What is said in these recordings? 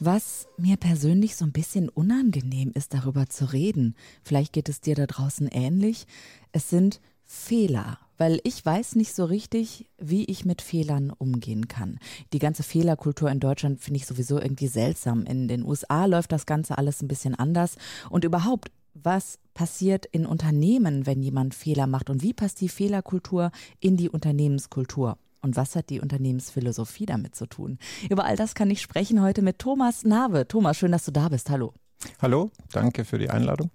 was mir persönlich so ein bisschen unangenehm ist, darüber zu reden. Vielleicht geht es dir da draußen ähnlich. Es sind Fehler, weil ich weiß nicht so richtig, wie ich mit Fehlern umgehen kann. Die ganze Fehlerkultur in Deutschland finde ich sowieso irgendwie seltsam. In den USA läuft das Ganze alles ein bisschen anders. Und überhaupt, was passiert in Unternehmen, wenn jemand Fehler macht? Und wie passt die Fehlerkultur in die Unternehmenskultur? Und was hat die Unternehmensphilosophie damit zu tun? Über all das kann ich sprechen heute mit Thomas Nave. Thomas, schön, dass du da bist. Hallo. Hallo, danke für die Einladung.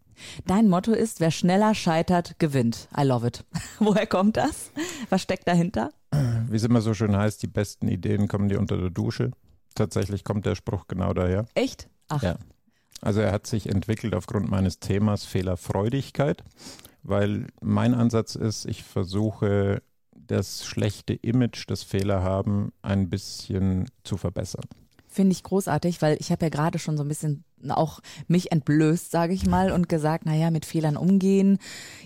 Dein Motto ist, wer schneller scheitert, gewinnt. I love it. Woher kommt das? Was steckt dahinter? Wie es immer so schön heißt, die besten Ideen kommen dir unter der Dusche. Tatsächlich kommt der Spruch genau daher. Echt? Ach. Ja. Also er hat sich entwickelt aufgrund meines Themas Fehlerfreudigkeit, weil mein Ansatz ist, ich versuche, das schlechte Image, das Fehler haben, ein bisschen zu verbessern. Finde ich großartig, weil ich habe ja gerade schon so ein bisschen auch mich entblößt, sage ich mal, und gesagt, naja, mit Fehlern umgehen.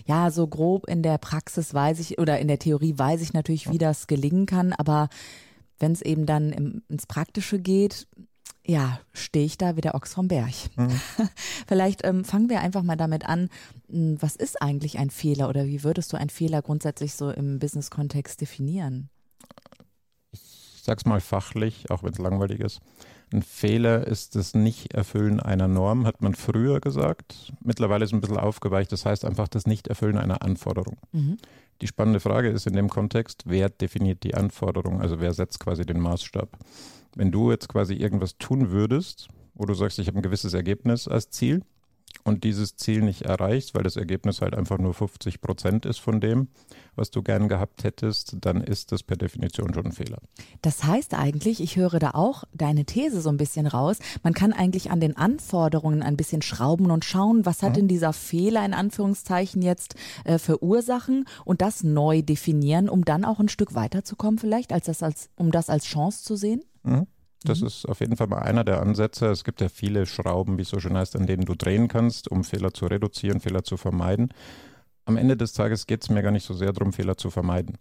Ja, so grob in der Praxis weiß ich oder in der Theorie weiß ich natürlich, wie das gelingen kann, aber wenn es eben dann ins Praktische geht, ja, stehe ich da wie der Ochs vom Berg. Mhm. Vielleicht fangen wir einfach mal damit an, was ist eigentlich ein Fehler oder wie würdest du einen Fehler grundsätzlich so im Business-Kontext definieren? Ich sag's mal fachlich, auch wenn es langweilig ist. Ein Fehler ist das Nicht-Erfüllen einer Norm, hat man früher gesagt. Mittlerweile ist ein bisschen aufgeweicht, das heißt einfach das Nicht-Erfüllen einer Anforderung. Mhm. Die spannende Frage ist in dem Kontext, wer definiert die Anforderung, also wer setzt quasi den Maßstab? Wenn du jetzt quasi irgendwas tun würdest, wo du sagst, ich habe ein gewisses Ergebnis als Ziel und dieses Ziel nicht erreichst, weil das Ergebnis halt einfach nur 50% ist von dem, was du gern gehabt hättest, dann ist das per Definition schon ein Fehler. Das heißt eigentlich, ich höre da auch deine These so ein bisschen raus, man kann eigentlich an den Anforderungen ein bisschen schrauben und schauen, was hat denn dieser Fehler in Anführungszeichen jetzt für Ursachen und das neu definieren, um dann auch ein Stück weiterzukommen vielleicht, um das als Chance zu sehen? Das ist auf jeden Fall mal einer der Ansätze. Es gibt ja viele Schrauben, wie es so schön heißt, an denen du drehen kannst, um Fehler zu reduzieren, Fehler zu vermeiden. Am Ende des Tages geht es mir gar nicht so sehr darum, Fehler zu vermeiden.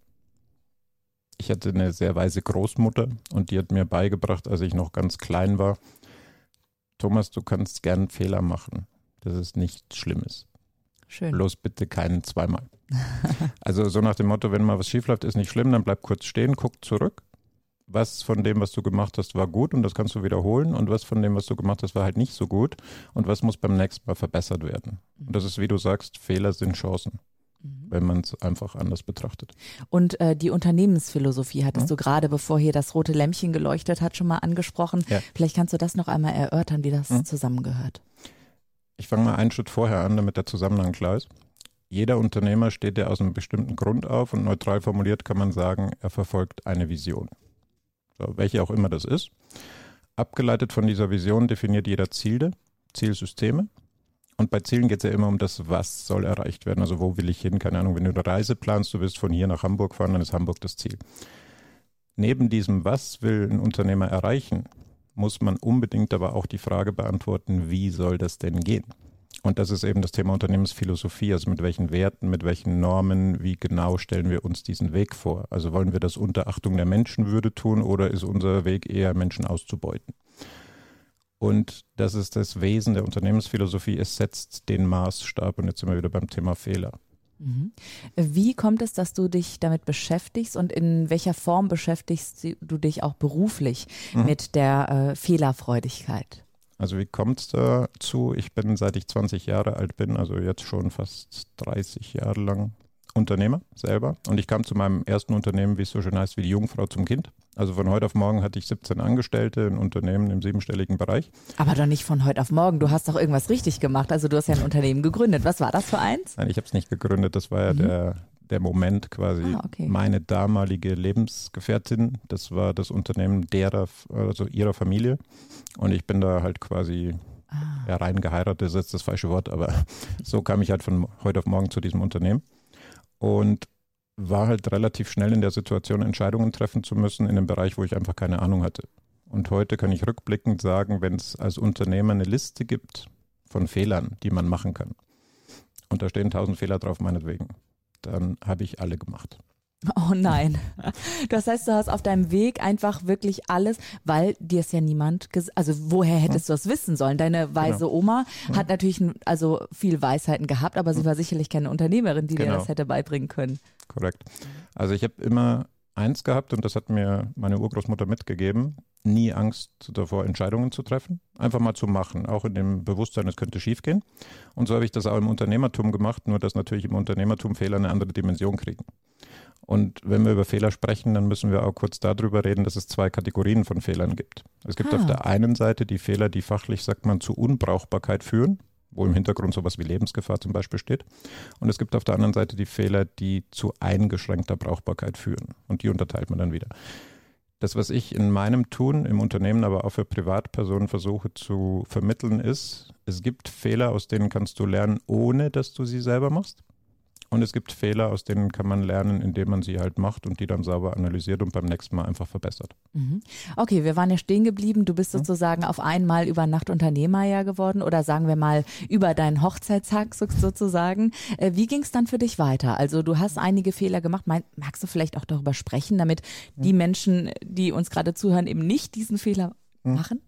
Ich hatte eine sehr weise Großmutter und die hat mir beigebracht, als ich noch ganz klein war, Thomas, du kannst gern Fehler machen. Das ist nichts Schlimmes. Schön. Bloß bitte keinen zweimal. Also so nach dem Motto, wenn mal was schiefläuft, ist nicht schlimm, dann bleib kurz stehen, guck zurück. Was von dem, was du gemacht hast, war gut und das kannst du wiederholen und was von dem, was du gemacht hast, war halt nicht so gut und was muss beim nächsten Mal verbessert werden. Und das ist, wie du sagst, Fehler sind Chancen, wenn man es einfach anders betrachtet. Und die Unternehmensphilosophie hattest du gerade, bevor hier das rote Lämpchen geleuchtet hat, schon mal angesprochen. Ja. Vielleicht kannst du das noch einmal erörtern, wie das zusammengehört. Ich fange mal einen Schritt vorher an, damit der Zusammenhang klar ist. Jeder Unternehmer steht ja aus einem bestimmten Grund auf und neutral formuliert kann man sagen, er verfolgt eine Vision. So, welche auch immer das ist. Abgeleitet von dieser Vision definiert jeder Zielsysteme. Und bei Zielen geht es ja immer um das, was soll erreicht werden. Also wo will ich hin? Keine Ahnung, wenn du eine Reise planst, du willst von hier nach Hamburg fahren, dann ist Hamburg das Ziel. Neben diesem, was will ein Unternehmer erreichen, muss man unbedingt aber auch die Frage beantworten, wie soll das denn gehen? Und das ist eben das Thema Unternehmensphilosophie, also mit welchen Werten, mit welchen Normen, wie genau stellen wir uns diesen Weg vor? Also wollen wir das unter Achtung der Menschenwürde tun oder ist unser Weg eher, Menschen auszubeuten? Und das ist das Wesen der Unternehmensphilosophie, es setzt den Maßstab und jetzt sind wir wieder beim Thema Fehler. Wie kommt es, dass du dich damit beschäftigst und in welcher Form beschäftigst du dich auch beruflich mit der Fehlerfreudigkeit? Also wie kommt es dazu? Ich bin, seit ich 20 Jahre alt bin, also jetzt schon fast 30 Jahre lang Unternehmer selber. Und ich kam zu meinem ersten Unternehmen, wie es so schön heißt, wie die Jungfrau zum Kind. Also von heute auf morgen hatte ich 17 Angestellte, ein Unternehmen im 7-stelligen Bereich. Aber doch nicht von heute auf morgen. Du hast doch irgendwas richtig gemacht. Also du hast ja ein Unternehmen gegründet. Was war das für eins? Nein, ich habe es nicht gegründet. Das war ja der Moment quasi. Okay. Meine damalige Lebensgefährtin, das war das Unternehmen ihrer Familie und ich bin da halt quasi rein geheiratet, das ist jetzt das falsche Wort, aber so kam ich halt von heute auf morgen zu diesem Unternehmen und war halt relativ schnell in der Situation, Entscheidungen treffen zu müssen in einem Bereich, wo ich einfach keine Ahnung hatte. Und heute kann ich rückblickend sagen, wenn es als Unternehmer eine Liste gibt von Fehlern, die man machen kann, und da stehen 1000 Fehler drauf meinetwegen, dann habe ich alle gemacht. Oh nein. Das heißt, du hast auf deinem Weg einfach wirklich alles, weil dir es ja niemand also woher hättest du das wissen sollen? Deine weise Oma hat natürlich also viel Weisheiten gehabt, aber sie war sicherlich keine Unternehmerin, die dir das hätte beibringen können. Korrekt. Also ich habe immer eins gehabt und das hat mir meine Urgroßmutter mitgegeben, nie Angst davor, Entscheidungen zu treffen, einfach mal zu machen, auch in dem Bewusstsein, es könnte schief gehen. Und so habe ich das auch im Unternehmertum gemacht, nur dass natürlich im Unternehmertum Fehler eine andere Dimension kriegen. Und wenn wir über Fehler sprechen, dann müssen wir auch kurz darüber reden, dass es zwei Kategorien von Fehlern gibt. Es gibt auf der einen Seite die Fehler, die fachlich, sagt man, zu Unbrauchbarkeit führen, wo im Hintergrund sowas wie Lebensgefahr zum Beispiel steht. Und es gibt auf der anderen Seite die Fehler, die zu eingeschränkter Brauchbarkeit führen. Und die unterteilt man dann wieder. Das, was ich in meinem Tun, im Unternehmen, aber auch für Privatpersonen versuche zu vermitteln, ist, es gibt Fehler, aus denen kannst du lernen, ohne dass du sie selber machst. Und es gibt Fehler, aus denen kann man lernen, indem man sie halt macht und die dann sauber analysiert und beim nächsten Mal einfach verbessert. Okay, wir waren ja stehen geblieben. Du bist sozusagen auf einmal über Nacht Unternehmer ja geworden oder sagen wir mal über deinen Hochzeitstag sozusagen. Wie ging es dann für dich weiter? Also du hast einige Fehler gemacht. Magst du vielleicht auch darüber sprechen, damit die Menschen, die uns gerade zuhören, eben nicht diesen Fehler machen?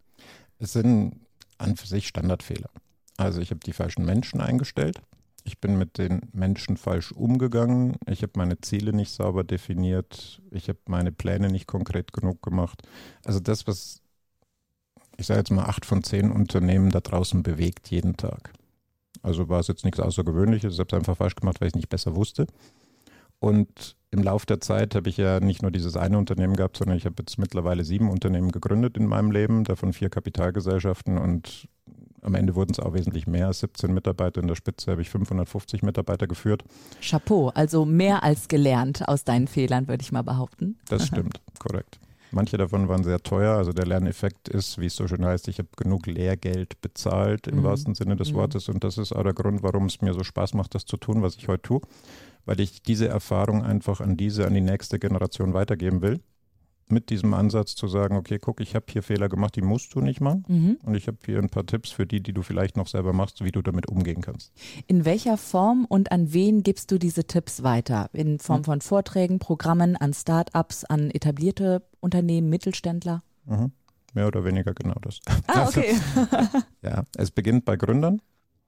Es sind an für sich Standardfehler. Also ich habe die falschen Menschen eingestellt. Ich bin mit den Menschen falsch umgegangen, ich habe meine Ziele nicht sauber definiert, ich habe meine Pläne nicht konkret genug gemacht. Also das, was, ich sage jetzt mal, 8 von 10 Unternehmen da draußen bewegt jeden Tag. Also war es jetzt nichts Außergewöhnliches, ich habe es einfach falsch gemacht, weil ich es nicht besser wusste. Und im Laufe der Zeit habe ich ja nicht nur dieses eine Unternehmen gehabt, sondern ich habe jetzt mittlerweile 7 Unternehmen gegründet in meinem Leben, davon 4 Kapitalgesellschaften und am Ende wurden es auch wesentlich mehr als 17 Mitarbeiter. In der Spitze habe ich 550 Mitarbeiter geführt. Chapeau, also mehr als gelernt aus deinen Fehlern, würde ich mal behaupten. Das stimmt, korrekt. Manche davon waren sehr teuer. Also der Lerneffekt ist, wie es so schön heißt, ich habe genug Lehrgeld bezahlt im wahrsten Sinne des Wortes. Und das ist auch der Grund, warum es mir so Spaß macht, das zu tun, was ich heute tue. Weil ich diese Erfahrung einfach an die nächste Generation weitergeben will. Mit diesem Ansatz zu sagen, okay, guck, ich habe hier Fehler gemacht, die musst du nicht machen. Und ich habe hier ein paar Tipps für die du vielleicht noch selber machst, wie du damit umgehen kannst. In welcher Form und an wen gibst du diese Tipps weiter? In Form von Vorträgen, Programmen, an Start-ups, an etablierte Unternehmen, Mittelständler? Mehr oder weniger genau das. Ah, okay. Also, ja, es beginnt bei Gründern,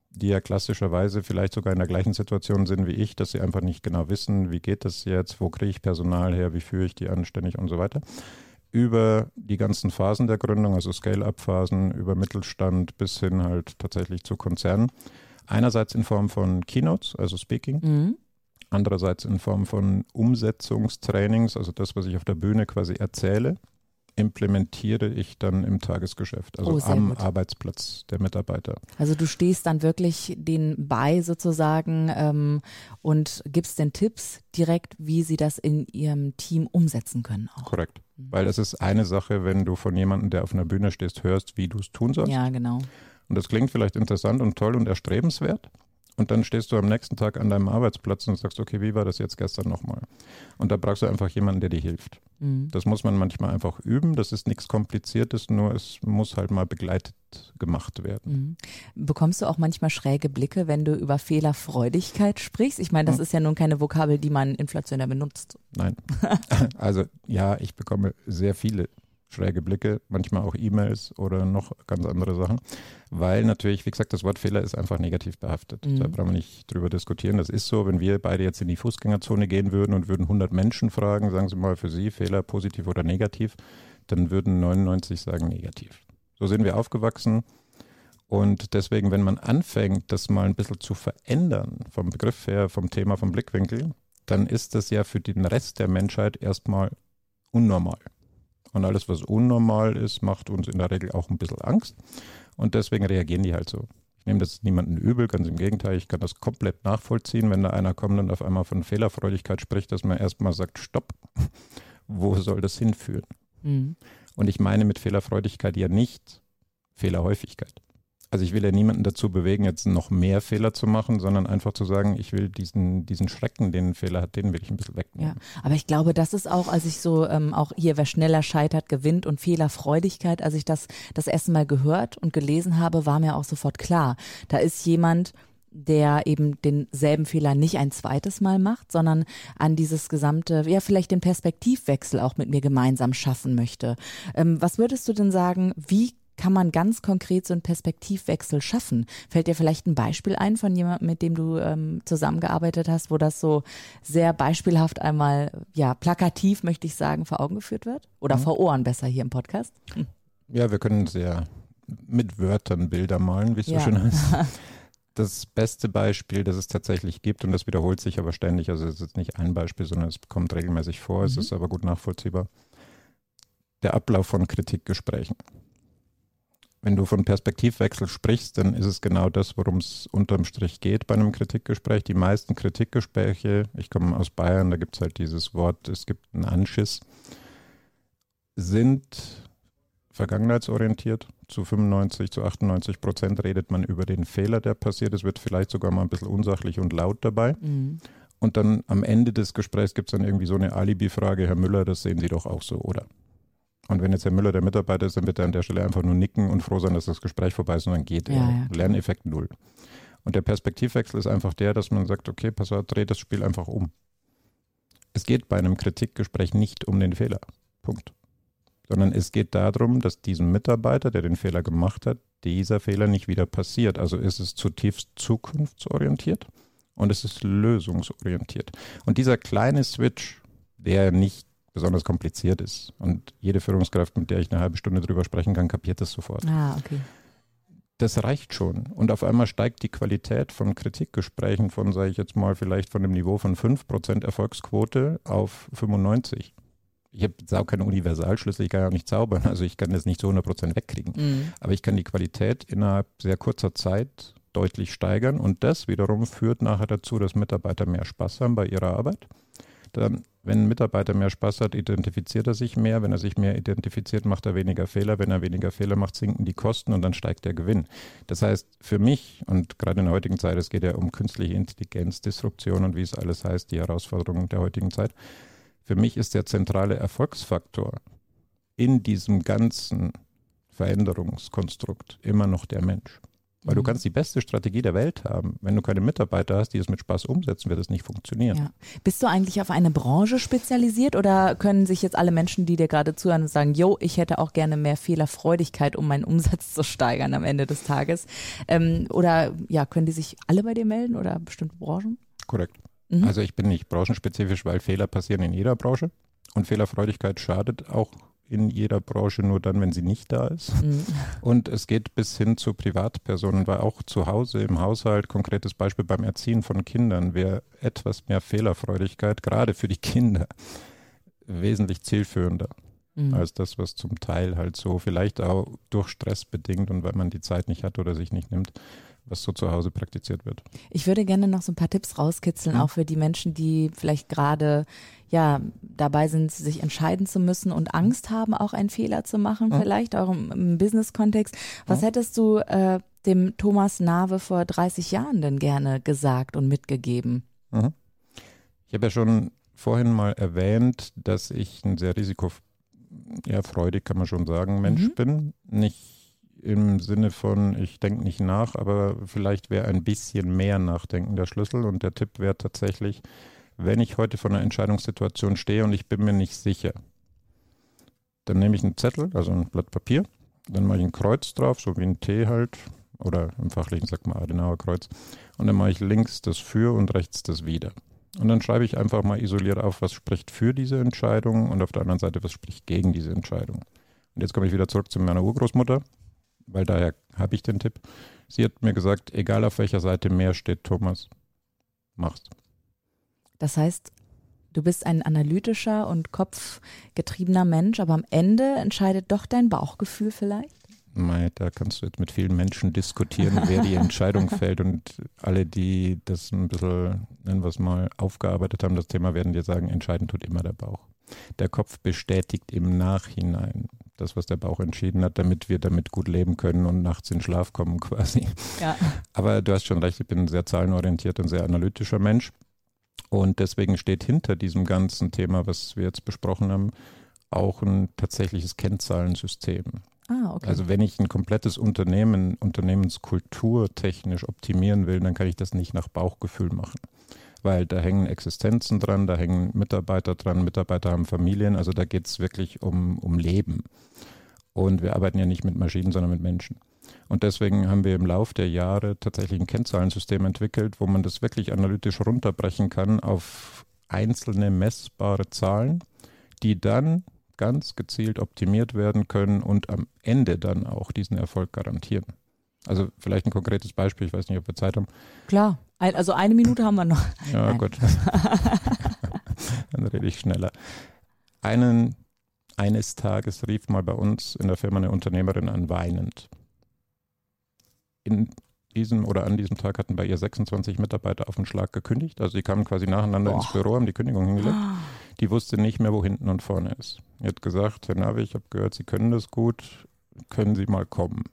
die ja klassischerweise vielleicht sogar in der gleichen Situation sind wie ich, dass sie einfach nicht genau wissen, wie geht das jetzt, wo kriege ich Personal her, wie führe ich die anständig und so weiter. Über die ganzen Phasen der Gründung, also Scale-Up-Phasen, über Mittelstand bis hin halt tatsächlich zu Konzernen. Einerseits in Form von Keynotes, also Speaking, andererseits in Form von Umsetzungstrainings, also das, was ich auf der Bühne quasi erzähle, implementiere ich dann im Tagesgeschäft, also am Arbeitsplatz der Mitarbeiter. Also du stehst dann wirklich denen bei sozusagen und gibst den Tipps direkt, wie sie das in ihrem Team umsetzen können. Auch. Korrekt, weil das ist eine Sache, wenn du von jemandem, der auf einer Bühne stehst, hörst, wie du es tun sollst. Ja, genau. Und das klingt vielleicht interessant und toll und erstrebenswert. Und dann stehst du am nächsten Tag an deinem Arbeitsplatz und sagst, okay, wie war das jetzt gestern nochmal? Und da brauchst du einfach jemanden, der dir hilft. Das muss man manchmal einfach üben. Das ist nichts Kompliziertes, nur es muss halt mal begleitet gemacht werden. Bekommst du auch manchmal schräge Blicke, wenn du über Fehlerfreudigkeit sprichst? Ich meine, das ist ja nun keine Vokabel, die man inflationär benutzt. Nein. Also ja, ich bekomme sehr viele schräge Blicke, manchmal auch E-Mails oder noch ganz andere Sachen, weil natürlich, wie gesagt, das Wort Fehler ist einfach negativ behaftet. Da brauchen wir nicht drüber diskutieren. Das ist so, wenn wir beide jetzt in die Fußgängerzone gehen würden und würden 100 Menschen fragen, sagen Sie mal für Sie, Fehler positiv oder negativ, dann würden 99 sagen negativ. So sind wir aufgewachsen und deswegen, wenn man anfängt, das mal ein bisschen zu verändern, vom Begriff her, vom Thema, vom Blickwinkel, dann ist das ja für den Rest der Menschheit erstmal unnormal. Und alles, was unnormal ist, macht uns in der Regel auch ein bisschen Angst. Und deswegen reagieren die halt so. Ich nehme das niemandem übel, ganz im Gegenteil. Ich kann das komplett nachvollziehen, wenn da einer kommt und auf einmal von Fehlerfreudigkeit spricht, dass man erstmal sagt, stopp, wo soll das hinführen? Und ich meine mit Fehlerfreudigkeit ja nicht Fehlerhäufigkeit. Also ich will ja niemanden dazu bewegen, jetzt noch mehr Fehler zu machen, sondern einfach zu sagen, ich will diesen Schrecken, den ein Fehler hat, den will ich ein bisschen wegnehmen. Ja, aber ich glaube, das ist auch, als ich so auch hier, wer schneller scheitert, gewinnt und Fehlerfreudigkeit, als ich das erste Mal gehört und gelesen habe, war mir auch sofort klar, da ist jemand, der eben denselben Fehler nicht ein zweites Mal macht, sondern an dieses gesamte, ja vielleicht den Perspektivwechsel auch mit mir gemeinsam schaffen möchte. Was würdest du denn sagen, wie kann man ganz konkret so einen Perspektivwechsel schaffen? Fällt dir vielleicht ein Beispiel ein von jemandem, mit dem du zusammengearbeitet hast, wo das so sehr beispielhaft einmal, ja plakativ möchte ich sagen, vor Augen geführt wird? Oder vor Ohren besser hier im Podcast? Ja, wir können sehr mit Wörtern Bilder malen, wie es so schön heißt. Das beste Beispiel, das es tatsächlich gibt, und das wiederholt sich aber ständig, also es ist nicht ein Beispiel, sondern es kommt regelmäßig vor, es ist aber gut nachvollziehbar, der Ablauf von Kritikgesprächen. Wenn du von Perspektivwechsel sprichst, dann ist es genau das, worum es unterm Strich geht bei einem Kritikgespräch. Die meisten Kritikgespräche, ich komme aus Bayern, da gibt es halt dieses Wort, es gibt einen Anschiss, sind vergangenheitsorientiert. Zu 95%, zu 98% redet man über den Fehler, der passiert ist, wird vielleicht sogar mal ein bisschen unsachlich und laut dabei. Mhm. Und dann am Ende des Gesprächs gibt es dann irgendwie so eine Alibi-Frage, Herr Müller, das sehen Sie doch auch so, oder? Und wenn jetzt Herr Müller der Mitarbeiter ist, dann wird er an der Stelle einfach nur nicken und froh sein, dass das Gespräch vorbei ist und dann geht er. Lerneffekt null. Und der Perspektivwechsel ist einfach der, dass man sagt, okay, pass auf, dreh das Spiel einfach um. Es geht bei einem Kritikgespräch nicht um den Fehler. Punkt. Sondern es geht darum, dass diesem Mitarbeiter, der den Fehler gemacht hat, dieser Fehler nicht wieder passiert. Also ist es zutiefst zukunftsorientiert und es ist lösungsorientiert. Und dieser kleine Switch, der nicht besonders kompliziert ist und jede Führungskraft, mit der ich eine halbe Stunde drüber sprechen kann, kapiert das sofort. Ah, okay. Das reicht schon. Und auf einmal steigt die Qualität von Kritikgesprächen von, sage ich jetzt mal, vielleicht von dem Niveau von 5% Erfolgsquote auf 95%. Ich habe keine Universalschlüssel, ich kann ja auch nicht zaubern, also ich kann das nicht zu 100% wegkriegen. Mhm. Aber ich kann die Qualität innerhalb sehr kurzer Zeit deutlich steigern und das wiederum führt nachher dazu, dass Mitarbeiter mehr Spaß haben bei ihrer Arbeit. Dann, wenn ein Mitarbeiter mehr Spaß hat, identifiziert er sich mehr. Wenn er sich mehr identifiziert, macht er weniger Fehler. Wenn er weniger Fehler macht, sinken die Kosten und dann steigt der Gewinn. Das heißt, für mich und gerade in der heutigen Zeit, es geht ja um künstliche Intelligenz, Disruption und wie es alles heißt, die Herausforderungen der heutigen Zeit. Für mich ist der zentrale Erfolgsfaktor in diesem ganzen Veränderungskonstrukt immer noch der Mensch. Weil du kannst die beste Strategie der Welt haben. Wenn du keine Mitarbeiter hast, die es mit Spaß umsetzen, wird es nicht funktionieren. Ja. Bist du eigentlich auf eine Branche spezialisiert oder können sich jetzt alle Menschen, die dir gerade zuhören und sagen, yo, ich hätte auch gerne mehr Fehlerfreudigkeit, um meinen Umsatz zu steigern am Ende des Tages? Oder ja, können die sich alle bei dir melden oder bestimmte Branchen? Korrekt. Also ich bin nicht branchenspezifisch, weil Fehler passieren in jeder Branche und Fehlerfreudigkeit schadet auch in jeder Branche nur dann, wenn sie nicht da ist. Mhm. Und es geht bis hin zu Privatpersonen, weil auch zu Hause, im Haushalt, konkretes Beispiel beim Erziehen von Kindern, wäre etwas mehr Fehlerfreudigkeit, gerade für die Kinder, wesentlich zielführender als das, was zum Teil halt so vielleicht auch durch Stress bedingt und weil man die Zeit nicht hat oder sich nicht nimmt, was so zu Hause praktiziert wird. Ich würde gerne noch so ein paar Tipps rauskitzeln, auch für die Menschen, die vielleicht gerade ja dabei sind, sich entscheiden zu müssen und Angst haben, auch einen Fehler zu machen, vielleicht auch im Business-Kontext. Was hättest du dem Thomas Nave vor 30 Jahren denn gerne gesagt und mitgegeben? Mhm. Ich habe ja schon vorhin mal erwähnt, dass ich ein sehr risikofreudig, kann man schon sagen, Mensch bin. Nicht im Sinne von, ich denke nicht nach, aber vielleicht wäre ein bisschen mehr Nachdenken der Schlüssel und der Tipp wäre tatsächlich, wenn ich heute vor einer Entscheidungssituation stehe und ich bin mir nicht sicher, dann nehme ich einen Zettel, also ein Blatt Papier, dann mache ich ein Kreuz drauf, so wie ein T halt, oder im Fachlichen sagt man Adenauer Kreuz, und dann mache ich links das Für und rechts das Wider. Und dann schreibe ich einfach mal isoliert auf, was spricht für diese Entscheidung und auf der anderen Seite, was spricht gegen diese Entscheidung. Und jetzt komme ich wieder zurück zu meiner Urgroßmutter, weil daher habe ich den Tipp. Sie hat mir gesagt, egal auf welcher Seite mehr steht, Thomas, mach's. Das heißt, du bist ein analytischer und kopfgetriebener Mensch, aber am Ende entscheidet doch dein Bauchgefühl vielleicht? Nein, da kannst du jetzt mit vielen Menschen diskutieren, wer die Entscheidung fällt und alle, die das ein bisschen, nennen wir es mal, aufgearbeitet haben, das Thema, werden dir sagen, entscheiden tut immer der Bauch. Der Kopf bestätigt im Nachhinein das, was der Bauch entschieden hat, damit wir damit gut leben können und nachts in Schlaf kommen quasi. Ja. Aber du hast schon recht, ich bin ein sehr zahlenorientierter und sehr analytischer Mensch. Und deswegen steht hinter diesem ganzen Thema, was wir jetzt besprochen haben, auch ein tatsächliches Kennzahlensystem. Ah, okay. Also wenn ich ein komplettes Unternehmen, Unternehmenskultur technisch optimieren will, dann kann ich das nicht nach Bauchgefühl machen. Weil da hängen Existenzen dran, da hängen Mitarbeiter dran, Mitarbeiter haben Familien, also da geht es wirklich um Leben. Und wir arbeiten ja nicht mit Maschinen, sondern mit Menschen. Und deswegen haben wir im Laufe der Jahre tatsächlich ein Kennzahlensystem entwickelt, wo man das wirklich analytisch runterbrechen kann auf einzelne messbare Zahlen, die dann ganz gezielt optimiert werden können und am Ende dann auch diesen Erfolg garantieren. Also vielleicht ein konkretes Beispiel, ich weiß nicht, ob wir Zeit haben. Klar, also eine Minute haben wir noch. Ja, gut. Dann rede ich schneller. Eines Tages rief mal bei uns in der Firma eine Unternehmerin an, weinend. In diesem oder an diesem Tag hatten bei ihr 26 Mitarbeiter auf den Schlag gekündigt. Also die kamen quasi nacheinander ins Büro, haben die Kündigung hingelegt. Die wusste nicht mehr, wo hinten und vorne ist. Die hat gesagt, Herr Nave, ich habe gehört, Sie können das gut, können Sie mal kommen?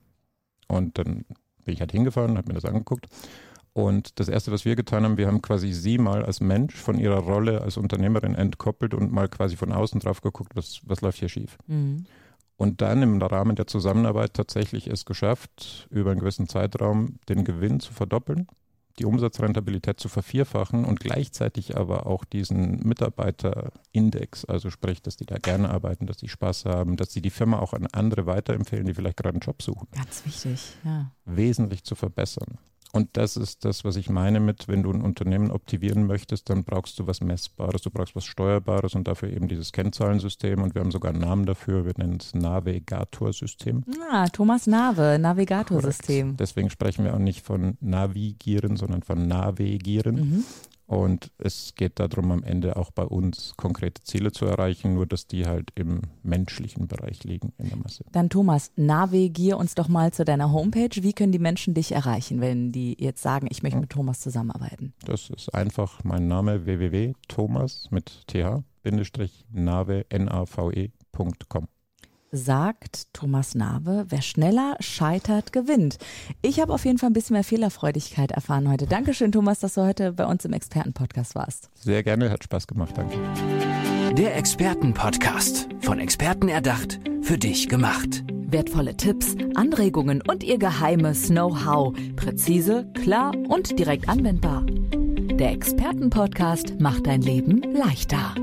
Und dann bin ich halt hingefahren, habe mir das angeguckt. Und das Erste, was wir getan haben, wir haben quasi sie mal als Mensch von ihrer Rolle als Unternehmerin entkoppelt und mal quasi von außen drauf geguckt, was läuft hier schief. Mhm. Und dann im Rahmen der Zusammenarbeit tatsächlich es geschafft, über einen gewissen Zeitraum den Gewinn zu verdoppeln, die Umsatzrentabilität zu vervierfachen und gleichzeitig aber auch diesen Mitarbeiterindex, also sprich, dass die da gerne arbeiten, dass die Spaß haben, dass sie die Firma auch an andere weiterempfehlen, die vielleicht gerade einen Job suchen. Ganz wichtig, ja. Wesentlich zu verbessern. Und das ist das, was ich meine mit, wenn du ein Unternehmen optimieren möchtest, dann brauchst du was Messbares, du brauchst was Steuerbares und dafür eben dieses Kennzahlensystem. Und wir haben sogar einen Namen dafür, wir nennen es Navegatorsystem. Ah, Thomas Nave, Navegatorsystem. Deswegen sprechen wir auch nicht von Navigieren, sondern von Navigieren. Mhm. Und es geht darum, am Ende auch bei uns konkrete Ziele zu erreichen, nur dass die halt im menschlichen Bereich liegen in der Masse. Dann Thomas, navigier uns doch mal zu deiner Homepage. Wie können die Menschen dich erreichen, wenn die jetzt sagen, ich möchte mit Thomas zusammenarbeiten? Das ist einfach mein Name, www.thomas-nave.com. Sagt Thomas Nave, wer schneller scheitert, gewinnt. Ich habe auf jeden Fall ein bisschen mehr Fehlerfreudigkeit erfahren heute. Dankeschön, Thomas, dass du heute bei uns im Expertenpodcast warst. Sehr gerne, hat Spaß gemacht, danke. Der Expertenpodcast, von Experten erdacht, für dich gemacht. Wertvolle Tipps, Anregungen und ihr geheimes Know-how. Präzise, klar und direkt anwendbar. Der Expertenpodcast macht dein Leben leichter.